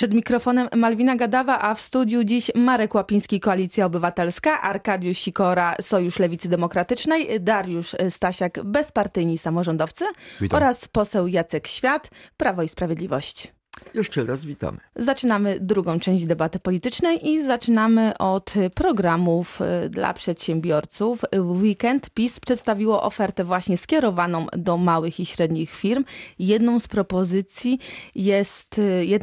Przed mikrofonem Malwina Gadawa, a w studiu dziś Marek Łapiński, Koalicja Obywatelska, Arkadiusz Sikora, Sojusz Lewicy Demokratycznej, Dariusz Stasiak, bezpartyjni samorządowcy. Witam. Oraz poseł Jacek Świat, Prawo i Sprawiedliwość. Jeszcze raz witamy. Zaczynamy drugą część debaty politycznej i zaczynamy od programów dla przedsiębiorców. W weekend PiS przedstawiło ofertę właśnie skierowaną do małych i średnich firm. Jedna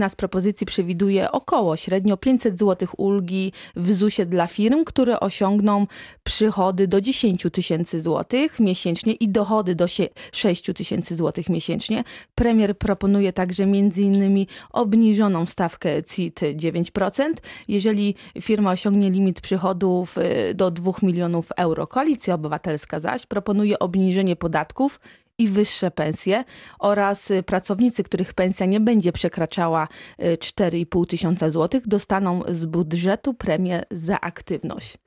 z propozycji przewiduje średnio 500 zł ulgi w ZUS-ie dla firm, które osiągną przychody do 10 tysięcy złotych miesięcznie i dochody do 6 tysięcy złotych miesięcznie. Premier proponuje także m.in. obniżoną stawkę CIT 9%, jeżeli firma osiągnie limit przychodów do 2 milionów euro. Koalicja Obywatelska zaś proponuje obniżenie podatków i wyższe pensje oraz pracownicy, których pensja nie będzie przekraczała 4,5 tysiąca złotych, dostaną z budżetu premię za aktywność.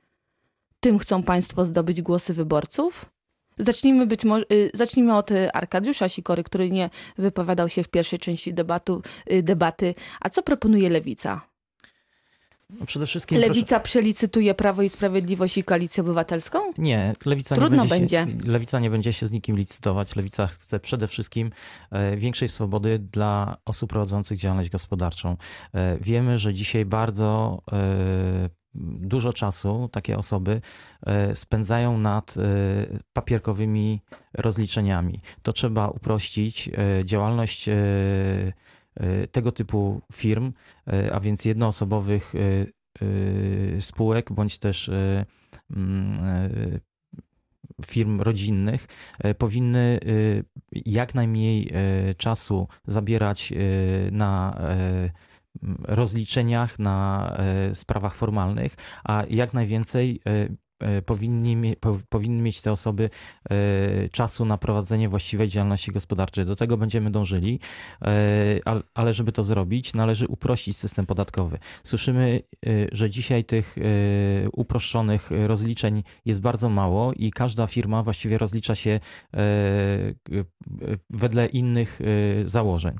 Tym chcą państwo zdobyć głosy wyborców? Zacznijmy od Arkadiusza Sikory, który nie wypowiadał się w pierwszej części debaty. A co proponuje Lewica? No przede wszystkim Lewica przelicytuje Prawo i Sprawiedliwość i Koalicję Obywatelską? Nie, Lewica nie będzie się z nikim licytować. Lewica chce przede wszystkim większej swobody dla osób prowadzących działalność gospodarczą. Wiemy, że dzisiaj bardzo dużo czasu takie osoby spędzają nad papierkowymi rozliczeniami. To trzeba uprościć. Działalność tego typu firm, a więc jednoosobowych spółek bądź też firm rodzinnych powinny jak najmniej czasu zabierać na rozliczeniach, na sprawach formalnych, a jak najwięcej powinny mieć te osoby czasu na prowadzenie właściwej działalności gospodarczej. Do tego będziemy dążyli, ale żeby to zrobić, należy uprościć system podatkowy. Słyszymy, że dzisiaj tych uproszczonych rozliczeń jest bardzo mało i każda firma właściwie rozlicza się wedle innych założeń.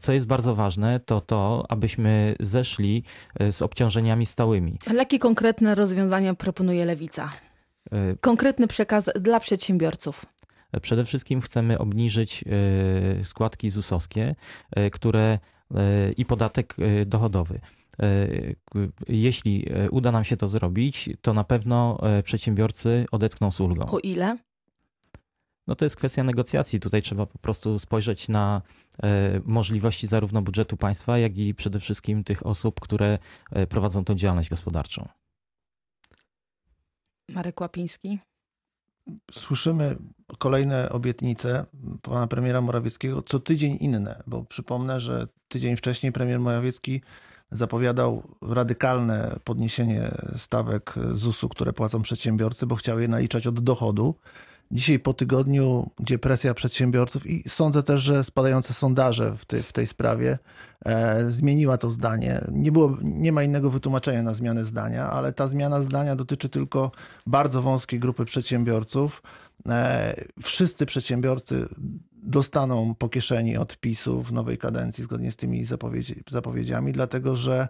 Co jest bardzo ważne, to to, abyśmy zeszli z obciążeniami stałymi. Ale jakie konkretne rozwiązania proponuje Lewica? Konkretny przekaz dla przedsiębiorców. Przede wszystkim chcemy obniżyć składki ZUS-owskie, które i podatek dochodowy. Jeśli uda nam się to zrobić, to na pewno przedsiębiorcy odetchną z ulgą. O ile? No to jest kwestia negocjacji. Tutaj trzeba po prostu spojrzeć na możliwości zarówno budżetu państwa, jak i przede wszystkim tych osób, które prowadzą tą działalność gospodarczą. Marek Łapiński. Słyszymy kolejne obietnice pana premiera Morawieckiego, co tydzień inne, bo przypomnę, że tydzień wcześniej premier Morawiecki zapowiadał radykalne podniesienie stawek ZUS-u, które płacą przedsiębiorcy, bo chciał je naliczać od dochodu. Dzisiaj po tygodniu, gdzie presja przedsiębiorców i sądzę też, że spadające sondaże w tej sprawie zmieniła to zdanie. Nie ma innego wytłumaczenia na zmianę zdania, ale ta zmiana zdania dotyczy tylko bardzo wąskiej grupy przedsiębiorców. Wszyscy przedsiębiorcy dostaną po kieszeni od PiS-u w nowej kadencji zgodnie z tymi zapowiedziami, dlatego że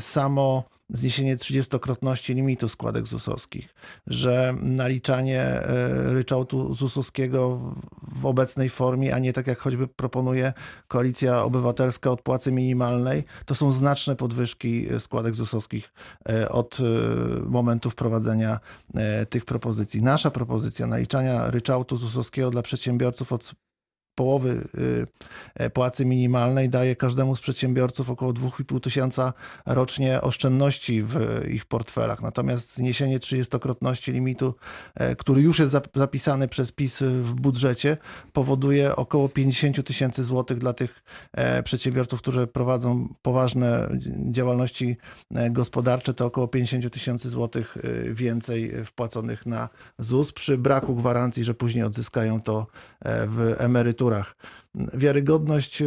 samo zniesienie 30-krotności limitu składek ZUS-owskich, że naliczanie ryczałtu ZUS-owskiego w obecnej formie, a nie tak jak choćby proponuje Koalicja Obywatelska od płacy minimalnej, to są znaczne podwyżki składek ZUS-owskich od momentu wprowadzenia tych propozycji. Nasza propozycja naliczania ryczałtu ZUS-owskiego dla przedsiębiorców od połowy płacy minimalnej daje każdemu z przedsiębiorców około 2,5 tysiąca rocznie oszczędności w ich portfelach. Natomiast zniesienie 30-krotności limitu, który już jest zapisany przez PiS w budżecie, powoduje około 50 tysięcy złotych dla tych przedsiębiorców, którzy prowadzą poważne działalności gospodarcze. To około 50 tysięcy złotych więcej wpłaconych na ZUS przy braku gwarancji, że później odzyskają to w emeryturze konjunkturach. Wiarygodność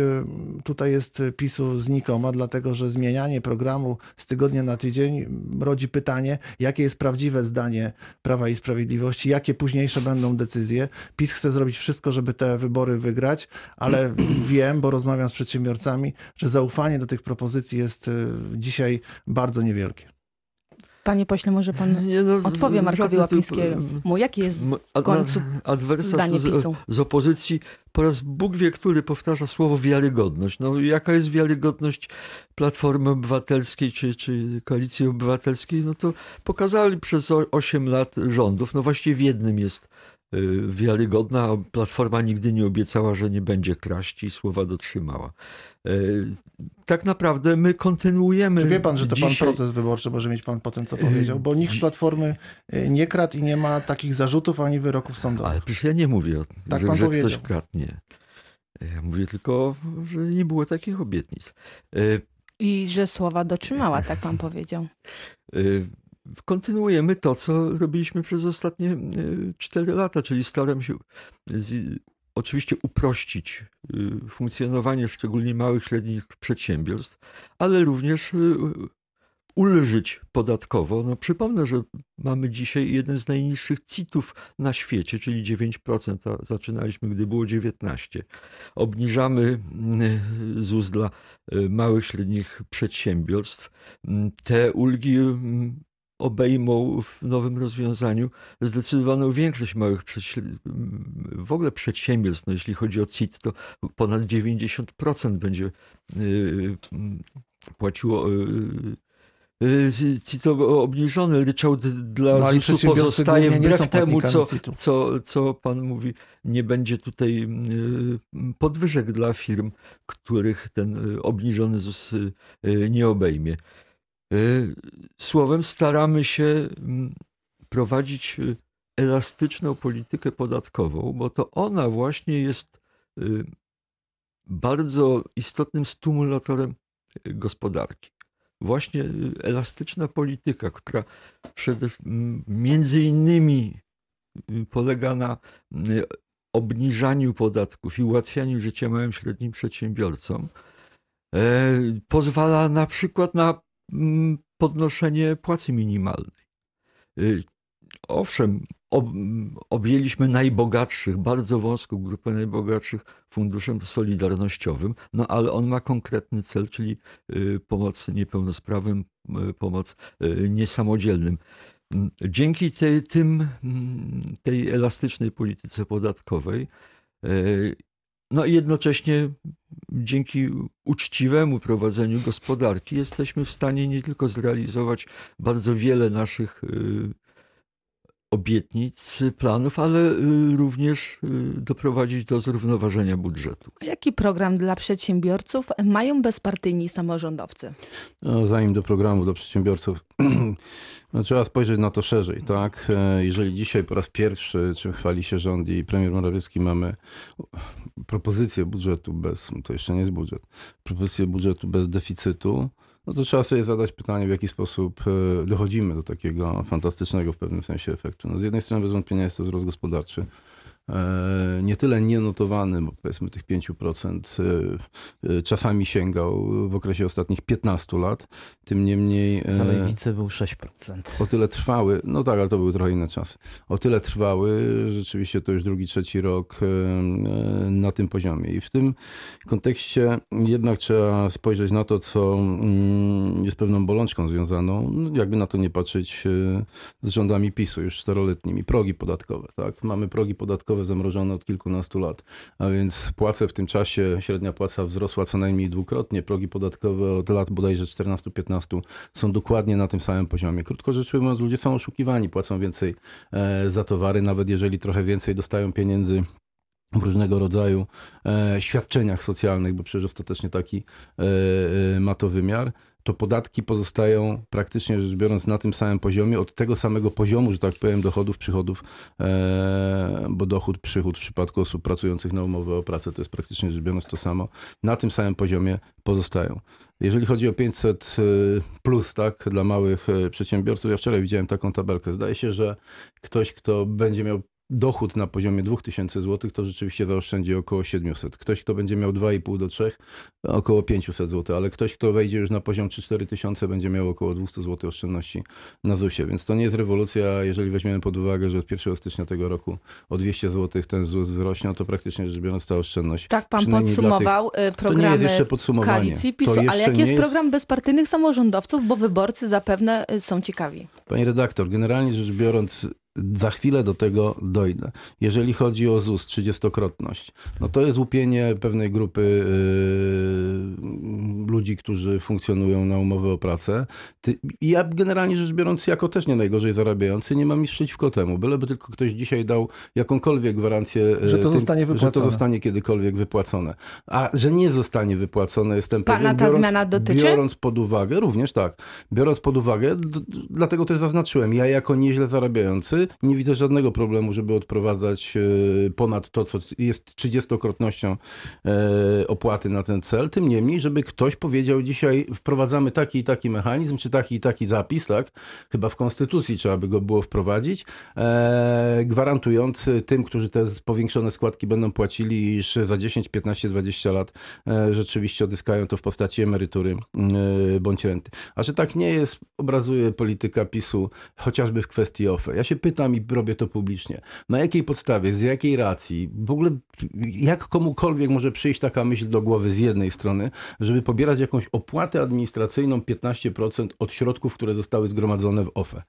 tutaj jest PiS-u znikoma, dlatego że zmienianie programu z tygodnia na tydzień rodzi pytanie, jakie jest prawdziwe zdanie Prawa i Sprawiedliwości, jakie późniejsze będą decyzje. PiS chce zrobić wszystko, żeby te wybory wygrać, ale wiem, bo rozmawiam z przedsiębiorcami, że zaufanie do tych propozycji jest dzisiaj bardzo niewielkie. Panie pośle, może pan odpowie Markowi Łapińskiemu, jaki jest w końcu zdanie PiS-u? Z opozycji po raz Bóg wie, który powtarza słowo wiarygodność. No, jaka jest wiarygodność Platformy Obywatelskiej czy Koalicji Obywatelskiej? No to pokazali przez 8 lat rządów. No właśnie w jednym jest wiarygodna. Platforma nigdy nie obiecała, że nie będzie kraść i słowa dotrzymała. Tak naprawdę my kontynuujemy. Czy wie pan, że to dzisiaj... pan proces wyborczy może mieć pan potem, co powiedział? Bo nikt z Platformy nie kradł i nie ma takich zarzutów ani wyroków sądowych. Ale przecież ja nie mówię o tym, tak że ktoś kradł. Nie. Ja mówię tylko, że nie było takich obietnic. I że słowa dotrzymała, tak pan powiedział. Kontynuujemy to, co robiliśmy przez ostatnie 4 lata, czyli staram się oczywiście uprościć funkcjonowanie szczególnie małych, średnich przedsiębiorstw, ale również ulżyć podatkowo. No, przypomnę, że mamy dzisiaj jeden z najniższych CIT-ów na świecie, czyli 9%, a zaczynaliśmy, gdy było 19%. Obniżamy ZUS dla małych, średnich przedsiębiorstw. Te ulgi obejmą w nowym rozwiązaniu zdecydowaną większość małych w ogóle przedsiębiorstw. No jeśli chodzi o CIT, to ponad 90% będzie płaciło CIT obniżony. Ryczałt dla ZUS-u pozostaje wbrew temu, co pan mówi. Nie będzie tutaj podwyżek dla firm, których ten obniżony ZUS nie obejmie. Słowem, staramy się prowadzić elastyczną politykę podatkową, bo to ona właśnie jest bardzo istotnym stymulatorem gospodarki. Właśnie elastyczna polityka, która między innymi polega na obniżaniu podatków i ułatwianiu życia małym i średnim przedsiębiorcom, pozwala na przykład na podnoszenie płacy minimalnej. Owszem, objęliśmy najbogatszych, bardzo wąską grupę najbogatszych funduszem solidarnościowym, no ale on ma konkretny cel, czyli pomoc niepełnosprawnym, pomoc niesamodzielnym. Dzięki tej elastycznej polityce podatkowej, no i jednocześnie dzięki uczciwemu prowadzeniu gospodarki jesteśmy w stanie nie tylko zrealizować bardzo wiele naszych obietnic, planów, ale również doprowadzić do zrównoważenia budżetu. Jaki program dla przedsiębiorców mają bezpartyjni samorządowcy? No, zanim do programu dla przedsiębiorców, trzeba spojrzeć na to szerzej, tak? Jeżeli dzisiaj po raz pierwszy, czym chwali się rząd i premier Morawiecki, mamy propozycję budżetu bez, to jeszcze nie jest budżet, propozycję budżetu bez deficytu, no to trzeba sobie zadać pytanie, w jaki sposób dochodzimy do takiego fantastycznego w pewnym sensie efektu. No z jednej strony bez wątpienia jest to wzrost gospodarczy. Nie tyle nienotowany, bo powiedzmy tych 5% czasami sięgał w okresie ostatnich 15 lat. Tym niemniej... Za Lewicy był 6%. O tyle trwały, no tak, ale to były trochę inne czasy. O tyle trwały, rzeczywiście to już drugi, trzeci rok na tym poziomie. I w tym kontekście jednak trzeba spojrzeć na to, co jest pewną bolączką związaną, jakby na to nie patrzeć, z rządami PiS-u już 4-letnimi. Progi podatkowe, tak? Mamy progi podatkowe zamrożone od kilkunastu lat. A więc płace w tym czasie, średnia płaca wzrosła co najmniej 2-krotnie. Progi podatkowe od lat bodajże 14-15 są dokładnie na tym samym poziomie. Krótko rzecz ujmując, ludzie są oszukiwani, płacą więcej za towary, nawet jeżeli trochę więcej dostają pieniędzy w różnego rodzaju świadczeniach socjalnych, bo przecież ostatecznie taki ma to wymiar. To podatki pozostają praktycznie rzecz biorąc na tym samym poziomie, od tego samego poziomu, że tak powiem, dochodów, przychodów, bo dochód, przychód w przypadku osób pracujących na umowę o pracę to jest praktycznie rzecz biorąc to samo, na tym samym poziomie pozostają. Jeżeli chodzi o 500+, tak, dla małych przedsiębiorców, ja wczoraj widziałem taką tabelkę. Zdaje się, że ktoś, kto będzie miał dochód na poziomie 2000 zł, to rzeczywiście zaoszczędzi około 700. Ktoś, kto będzie miał 2,5 do 3, około 500 zł, ale ktoś, kto wejdzie już na poziom 3-4 tysiące, będzie miał około 200 zł oszczędności na ZUS-ie. Więc to nie jest rewolucja. Jeżeli weźmiemy pod uwagę, że od 1 stycznia tego roku o 200 zł ten ZUS wzrośnie, to praktycznie rzecz biorąc ta oszczędność. Tak pan podsumował programy to nie jest jeszcze podsumowanie. Koalicji PiS-u, to jeszcze ale jaki jest program bezpartyjnych samorządowców, bo wyborcy zapewne są ciekawi. Pani redaktor, generalnie rzecz biorąc, za chwilę do tego dojdę. Jeżeli chodzi o ZUS, 30-krotność, no to jest łupienie pewnej grupy ludzi, którzy funkcjonują na umowę o pracę. Ja generalnie rzecz biorąc, jako też nie najgorzej zarabiający, nie mam nic przeciwko temu. Byleby tylko ktoś dzisiaj dał jakąkolwiek gwarancję, że to zostanie kiedykolwiek wypłacone. A że nie zostanie wypłacone, jestem pewien. Pana ta zmiana dotyczy? Biorąc pod uwagę, również tak. Biorąc pod uwagę, dlatego też zaznaczyłem, ja jako nieźle zarabiający nie widzę żadnego problemu, żeby odprowadzać ponad to, co jest 30-krotnością opłaty na ten cel. Tym niemniej, żeby ktoś powiedział dzisiaj, wprowadzamy taki i taki mechanizm, czy taki i taki zapis, tak? Chyba w Konstytucji trzeba by go było wprowadzić, gwarantujący tym, którzy te powiększone składki będą płacili, iż za 10, 15, 20 lat rzeczywiście odzyskają to w postaci emerytury bądź renty. A że tak nie jest, obrazuje polityka PiS-u chociażby w kwestii OFE. Ja się pytam i robię to publicznie. Na jakiej podstawie, z jakiej racji, w ogóle jak komukolwiek może przyjść taka myśl do głowy z jednej strony, żeby pobierać jakąś opłatę administracyjną 15% od środków, które zostały zgromadzone w OFE.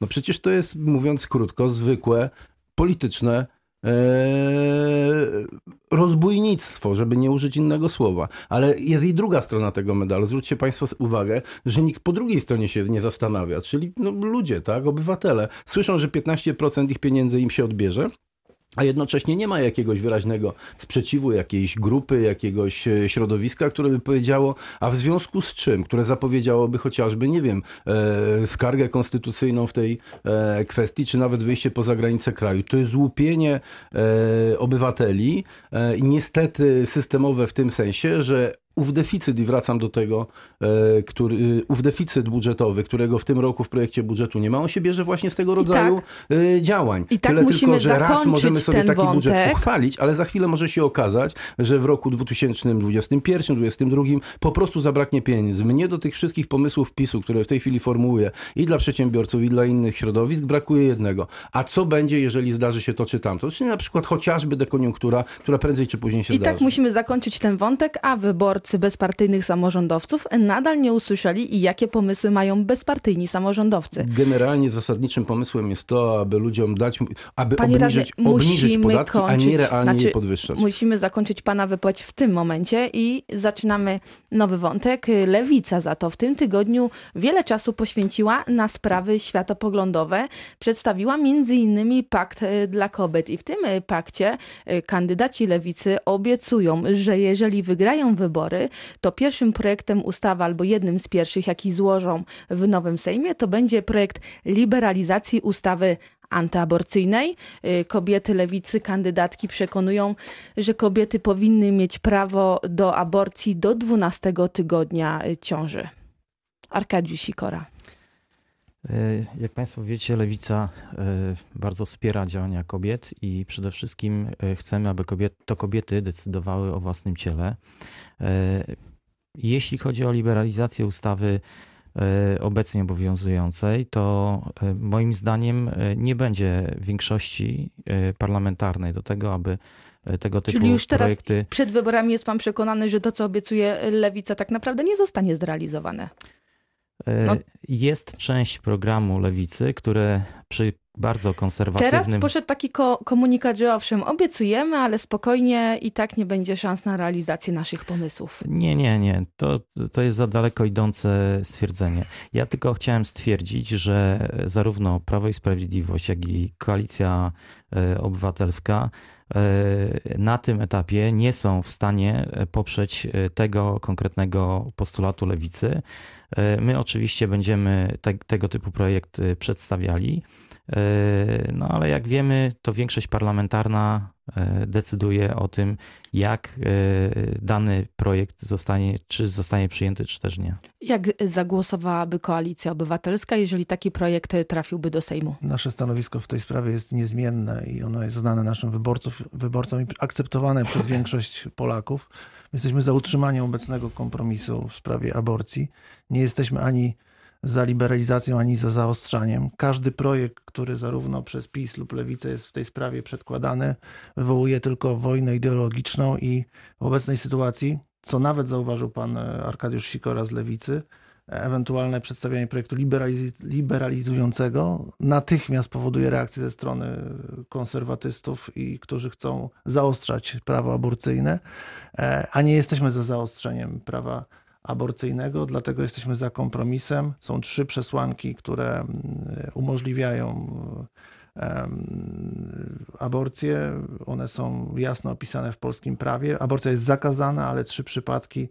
No przecież to jest, mówiąc krótko, zwykłe polityczne rozbójnictwo, żeby nie użyć innego słowa. Ale jest i druga strona tego medalu. Zwróćcie państwo uwagę, że nikt po drugiej stronie się nie zastanawia, czyli no, ludzie, tak, obywatele. Słyszą, że 15% ich pieniędzy im się odbierze, a jednocześnie nie ma jakiegoś wyraźnego sprzeciwu jakiejś grupy, jakiegoś środowiska, które by powiedziało, a w związku z czym, które zapowiedziałoby chociażby, nie wiem, skargę konstytucyjną w tej kwestii, czy nawet wyjście poza granicę kraju. To jest łupienie obywateli, niestety systemowe w tym sensie, że ów deficyt, i wracam do tego, ów deficyt budżetowy, którego w tym roku w projekcie budżetu nie ma, on się bierze właśnie z tego rodzaju działań. I tak tyle musimy tylko, że raz możemy sobie taki wątek. Budżet uchwalić, ale za chwilę może się okazać, że w roku 2021, 2022 po prostu zabraknie pieniędzy. Mnie do tych wszystkich pomysłów PiS-u, które w tej chwili formułuję i dla przedsiębiorców, i dla innych środowisk, brakuje jednego. A co będzie, jeżeli zdarzy się to czy tamto? Czyli na przykład chociażby dekoniunktura, która prędzej czy później się zdarzy. I tak musimy zakończyć ten wątek, a wybory bezpartyjnych samorządowców nadal nie usłyszeli, jakie pomysły mają bezpartyjni samorządowcy. Generalnie zasadniczym pomysłem jest to, aby ludziom dać, aby obniżyć podatki, a nie realnie je podwyższać. Musimy zakończyć pana wypowiedź w tym momencie i zaczynamy nowy wątek. Lewica za to w tym tygodniu wiele czasu poświęciła na sprawy światopoglądowe. Przedstawiła m.in. pakt dla kobiet i w tym pakcie kandydaci lewicy obiecują, że jeżeli wygrają wybory, to pierwszym projektem ustawy albo jednym z pierwszych, jaki złożą w nowym Sejmie, to będzie projekt liberalizacji ustawy antyaborcyjnej. Kobiety lewicy, kandydatki przekonują, że kobiety powinny mieć prawo do aborcji do 12 tygodnia ciąży. Arkadiusz Sikora. Jak państwo wiecie, Lewica bardzo wspiera działania kobiet i przede wszystkim chcemy, aby kobiety decydowały o własnym ciele. Jeśli chodzi o liberalizację ustawy obecnie obowiązującej, to moim zdaniem nie będzie większości parlamentarnej do tego, aby tego typu czyli już teraz projekty... przed wyborami jest pan przekonany, że to, co obiecuje Lewica, tak naprawdę nie zostanie zrealizowane? No. Jest część programu Lewicy, które przy bardzo konserwatywnym... Teraz poszedł taki komunikat, że owszem, obiecujemy, ale spokojnie i tak nie będzie szans na realizację naszych pomysłów. Nie. To jest za daleko idące stwierdzenie. Ja tylko chciałem stwierdzić, że zarówno Prawo i Sprawiedliwość, jak i Koalicja Obywatelska na tym etapie nie są w stanie poprzeć tego konkretnego postulatu Lewicy. My oczywiście będziemy tego typu projekt przedstawiali. No ale jak wiemy, to większość parlamentarna decyduje o tym, jak dany projekt zostanie, czy zostanie przyjęty, czy też nie. Jak zagłosowałaby Koalicja Obywatelska, jeżeli taki projekt trafiłby do Sejmu? Nasze stanowisko w tej sprawie jest niezmienne i ono jest znane naszym wyborcom i akceptowane przez większość Polaków. Jesteśmy za utrzymaniem obecnego kompromisu w sprawie aborcji. Nie jesteśmy ani za liberalizacją, ani za zaostrzaniem. Każdy projekt, który zarówno przez PiS lub Lewicę jest w tej sprawie przedkładany, wywołuje tylko wojnę ideologiczną i w obecnej sytuacji, co nawet zauważył pan Arkadiusz Sikora z Lewicy, ewentualne przedstawianie projektu liberalizującego natychmiast powoduje reakcję ze strony konserwatystów, i którzy chcą zaostrzać prawo aborcyjne, a nie jesteśmy za zaostrzeniem prawa aborcyjnego, dlatego jesteśmy za kompromisem. Są 3 przesłanki, które umożliwiają aborcję. One są jasno opisane w polskim prawie. Aborcja jest zakazana, ale 3 przypadki,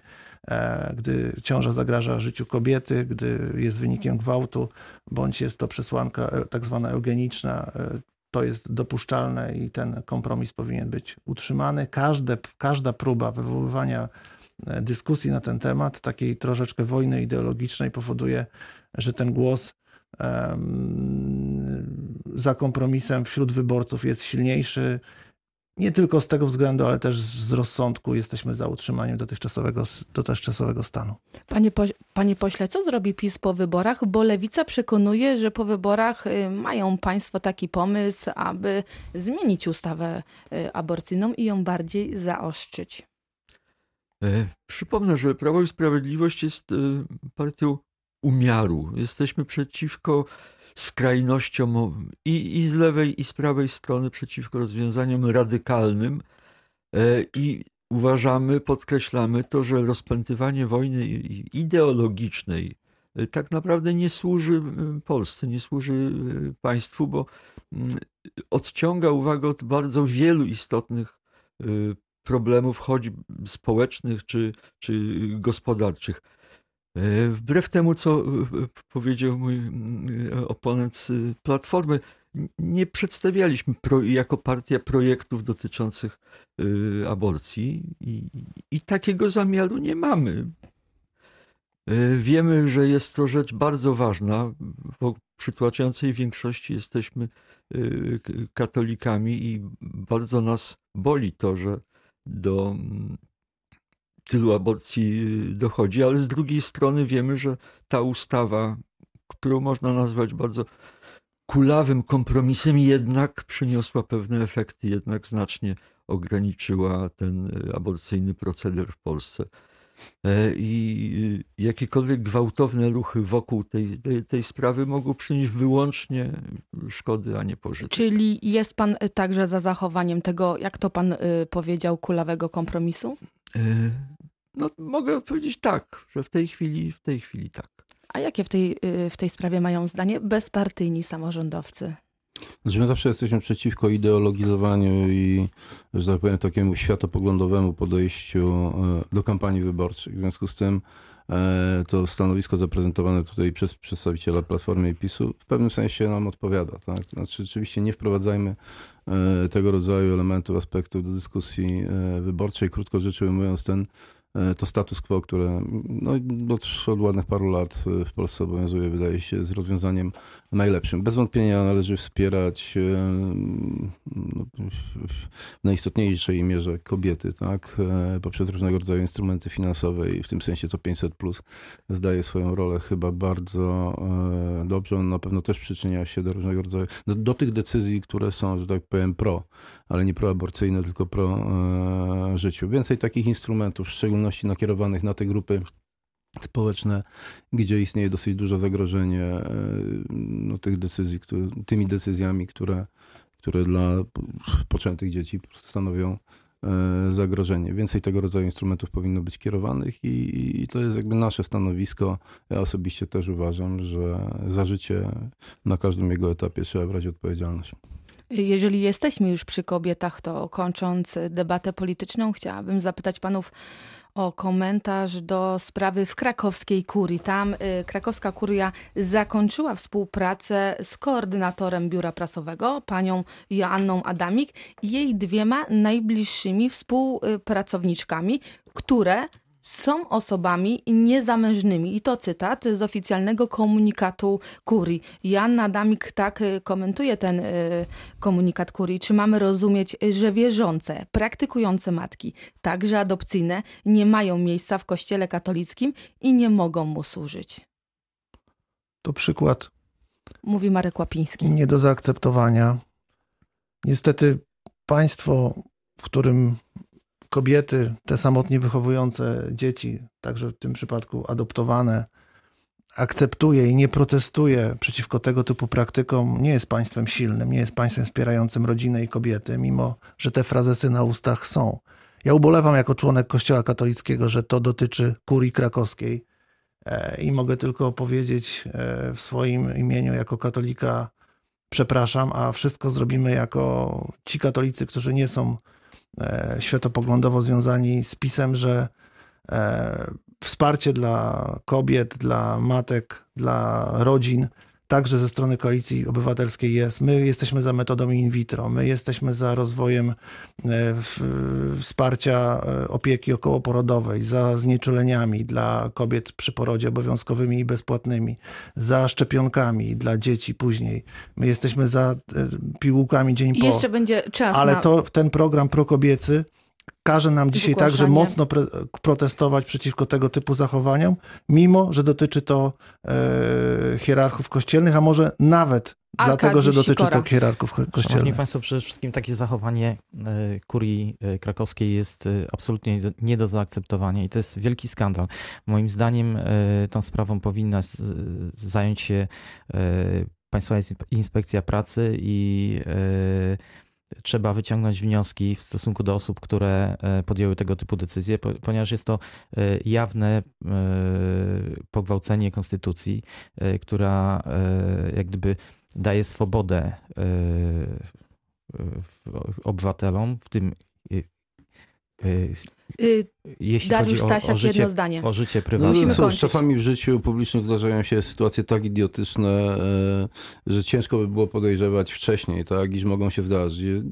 gdy ciąża zagraża życiu kobiety, gdy jest wynikiem gwałtu, bądź jest to przesłanka tak zwana eugeniczna, to jest dopuszczalne i ten kompromis powinien być utrzymany. Każda próba wywoływania dyskusji na ten temat, takiej troszeczkę wojny ideologicznej, powoduje, że ten głos za kompromisem wśród wyborców jest silniejszy. Nie tylko z tego względu, ale też z rozsądku jesteśmy za utrzymaniem dotychczasowego stanu. Panie pośle, co zrobi PiS po wyborach? Bo Lewica przekonuje, że po wyborach mają państwo taki pomysł, aby zmienić ustawę aborcyjną i ją bardziej zaostrzyć. Przypomnę, że Prawo i Sprawiedliwość jest partią umiaru. Jesteśmy przeciwko skrajnościom i z lewej, i z prawej strony, przeciwko rozwiązaniom radykalnym i uważamy, podkreślamy to, że rozpętywanie wojny ideologicznej tak naprawdę nie służy Polsce, nie służy państwu, bo odciąga uwagę od bardzo wielu istotnych problemów, choć społecznych czy gospodarczych. Wbrew temu, co powiedział mój oponent z Platformy, nie przedstawialiśmy jako partia projektów dotyczących aborcji i takiego zamiaru nie mamy. Wiemy, że jest to rzecz bardzo ważna, bo przytłaczającej większości jesteśmy katolikami i bardzo nas boli to, że do tylu aborcji dochodzi, ale z drugiej strony wiemy, że ta ustawa, którą można nazwać bardzo kulawym kompromisem, jednak przyniosła pewne efekty, jednak znacznie ograniczyła ten aborcyjny proceder w Polsce. I jakiekolwiek gwałtowne ruchy wokół tej sprawy mogą przynieść wyłącznie szkody, a nie pożytek. Czyli jest pan także za zachowaniem tego, jak to pan powiedział, kulawego kompromisu? No, mogę odpowiedzieć tak, że w tej chwili tak. A jakie w tej sprawie mają zdanie bezpartyjni samorządowcy? Znaczy, my zawsze jesteśmy przeciwko ideologizowaniu i, że tak powiem, takiemu światopoglądowemu podejściu do kampanii wyborczych. W związku z tym to stanowisko zaprezentowane tutaj przez przedstawiciela Platformy i PiS-u w pewnym sensie nam odpowiada. Tak? Znaczy, oczywiście nie wprowadzajmy tego rodzaju elementów, aspektów do dyskusji wyborczej. Krótko rzecz ujmując, to status quo, które od ładnych paru lat w Polsce obowiązuje, wydaje się, z rozwiązaniem najlepszym. Bez wątpienia należy wspierać w najistotniejszej mierze kobiety, tak, poprzez różnego rodzaju instrumenty finansowe i w tym sensie to 500+ zdaje swoją rolę chyba bardzo dobrze. On na pewno też przyczynia się do różnego rodzaju, do tych decyzji, które są, że tak powiem, pro, ale nie proaborcyjne, tylko pro życiu. Więcej takich instrumentów, w szczególności nakierowanych na te grupy społeczne, gdzie istnieje dosyć duże zagrożenie tymi decyzjami, które dla poczętych dzieci stanowią zagrożenie. Więcej tego rodzaju instrumentów powinno być kierowanych i to jest jakby nasze stanowisko. Ja osobiście też uważam, że za życie na każdym jego etapie trzeba brać odpowiedzialność. Jeżeli jesteśmy już przy kobietach, to kończąc debatę polityczną, chciałabym zapytać panów o komentarz do sprawy w krakowskiej kurii. Tam krakowska kuria zakończyła współpracę z koordynatorem biura prasowego, panią Joanną Adamik i jej dwiema najbliższymi współpracowniczkami, które są osobami niezamężnymi. I to cytat z oficjalnego komunikatu kurii. Joanna Adamik tak komentuje ten komunikat kurii. Czy mamy rozumieć, że wierzące, praktykujące matki, także adopcyjne, nie mają miejsca w kościele katolickim i nie mogą mu służyć? To przykład. Mówi Marek Łapiński. Nie do zaakceptowania. Niestety państwo, w którym kobiety, te samotnie wychowujące dzieci, także w tym przypadku adoptowane, akceptuje i nie protestuje przeciwko tego typu praktykom, nie jest państwem silnym, nie jest państwem wspierającym rodzinę i kobiety, mimo że te frazesy na ustach są. Ja ubolewam jako członek Kościoła katolickiego, że to dotyczy kurii krakowskiej i mogę tylko powiedzieć w swoim imieniu jako katolika, przepraszam, a wszystko zrobimy jako ci katolicy, którzy nie są światopoglądowo związani z PiS-em, że wsparcie dla kobiet, dla matek, dla rodzin, także ze strony Koalicji Obywatelskiej jest. My jesteśmy za metodą in vitro, my jesteśmy za rozwojem wsparcia opieki okołoporodowej, za znieczuleniami dla kobiet przy porodzie obowiązkowymi i bezpłatnymi, za szczepionkami dla dzieci później. My jesteśmy za pigułkami dzień po. Jeszcze będzie czas. Ale ten program prokobiecy każe nam dzisiaj także mocno protestować przeciwko tego typu zachowaniom, mimo że dotyczy to hierarchów kościelnych, a może nawet Arkadiusz dlatego, że dotyczy Sikora. To hierarchów kościelnych. Szanowni Państwo, przede wszystkim takie zachowanie kurii krakowskiej jest absolutnie nie do zaakceptowania i to jest wielki skandal. Moim zdaniem tą sprawą powinna zająć się Państwowa Inspekcja Pracy i trzeba wyciągnąć wnioski w stosunku do osób, które podjęły tego typu decyzje, ponieważ jest to jawne pogwałcenie konstytucji, która jak gdyby daje swobodę obywatelom, w tym jeśli Dariusz Stasiak, jedno zdanie. O życie prywatne. Czasami w życiu publicznym zdarzają się sytuacje tak idiotyczne, że ciężko by było podejrzewać wcześniej, tak, iż mogą się zdarzyć.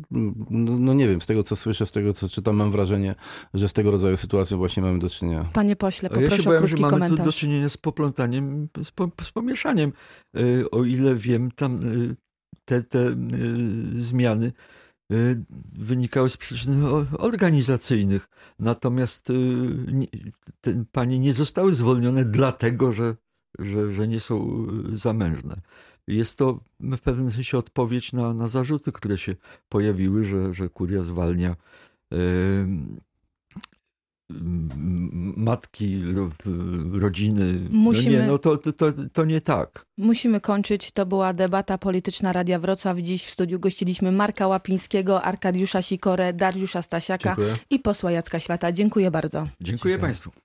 No nie wiem, z tego co słyszę, z tego co czytam, mam wrażenie, że z tego rodzaju sytuacją właśnie mamy do czynienia. Panie pośle, poproszę o krótki komentarz. Ja się bałem, że mamy tu do czynienia z poplątaniem, z pomieszaniem. O ile wiem, tam te zmiany wynikały z przyczyn organizacyjnych. Natomiast te panie nie zostały zwolnione dlatego, że nie są zamężne. Jest to w pewnym sensie odpowiedź na zarzuty, które się pojawiły, że kuria zwalnia matki, rodziny. To nie tak. Musimy kończyć. To była debata polityczna Radia Wrocław. Dziś w studiu gościliśmy Marka Łapińskiego, Arkadiusza Sikorę, Dariusza Stasiaka i posła Jacka Świata. Dziękuję bardzo. Dziękuję Państwu.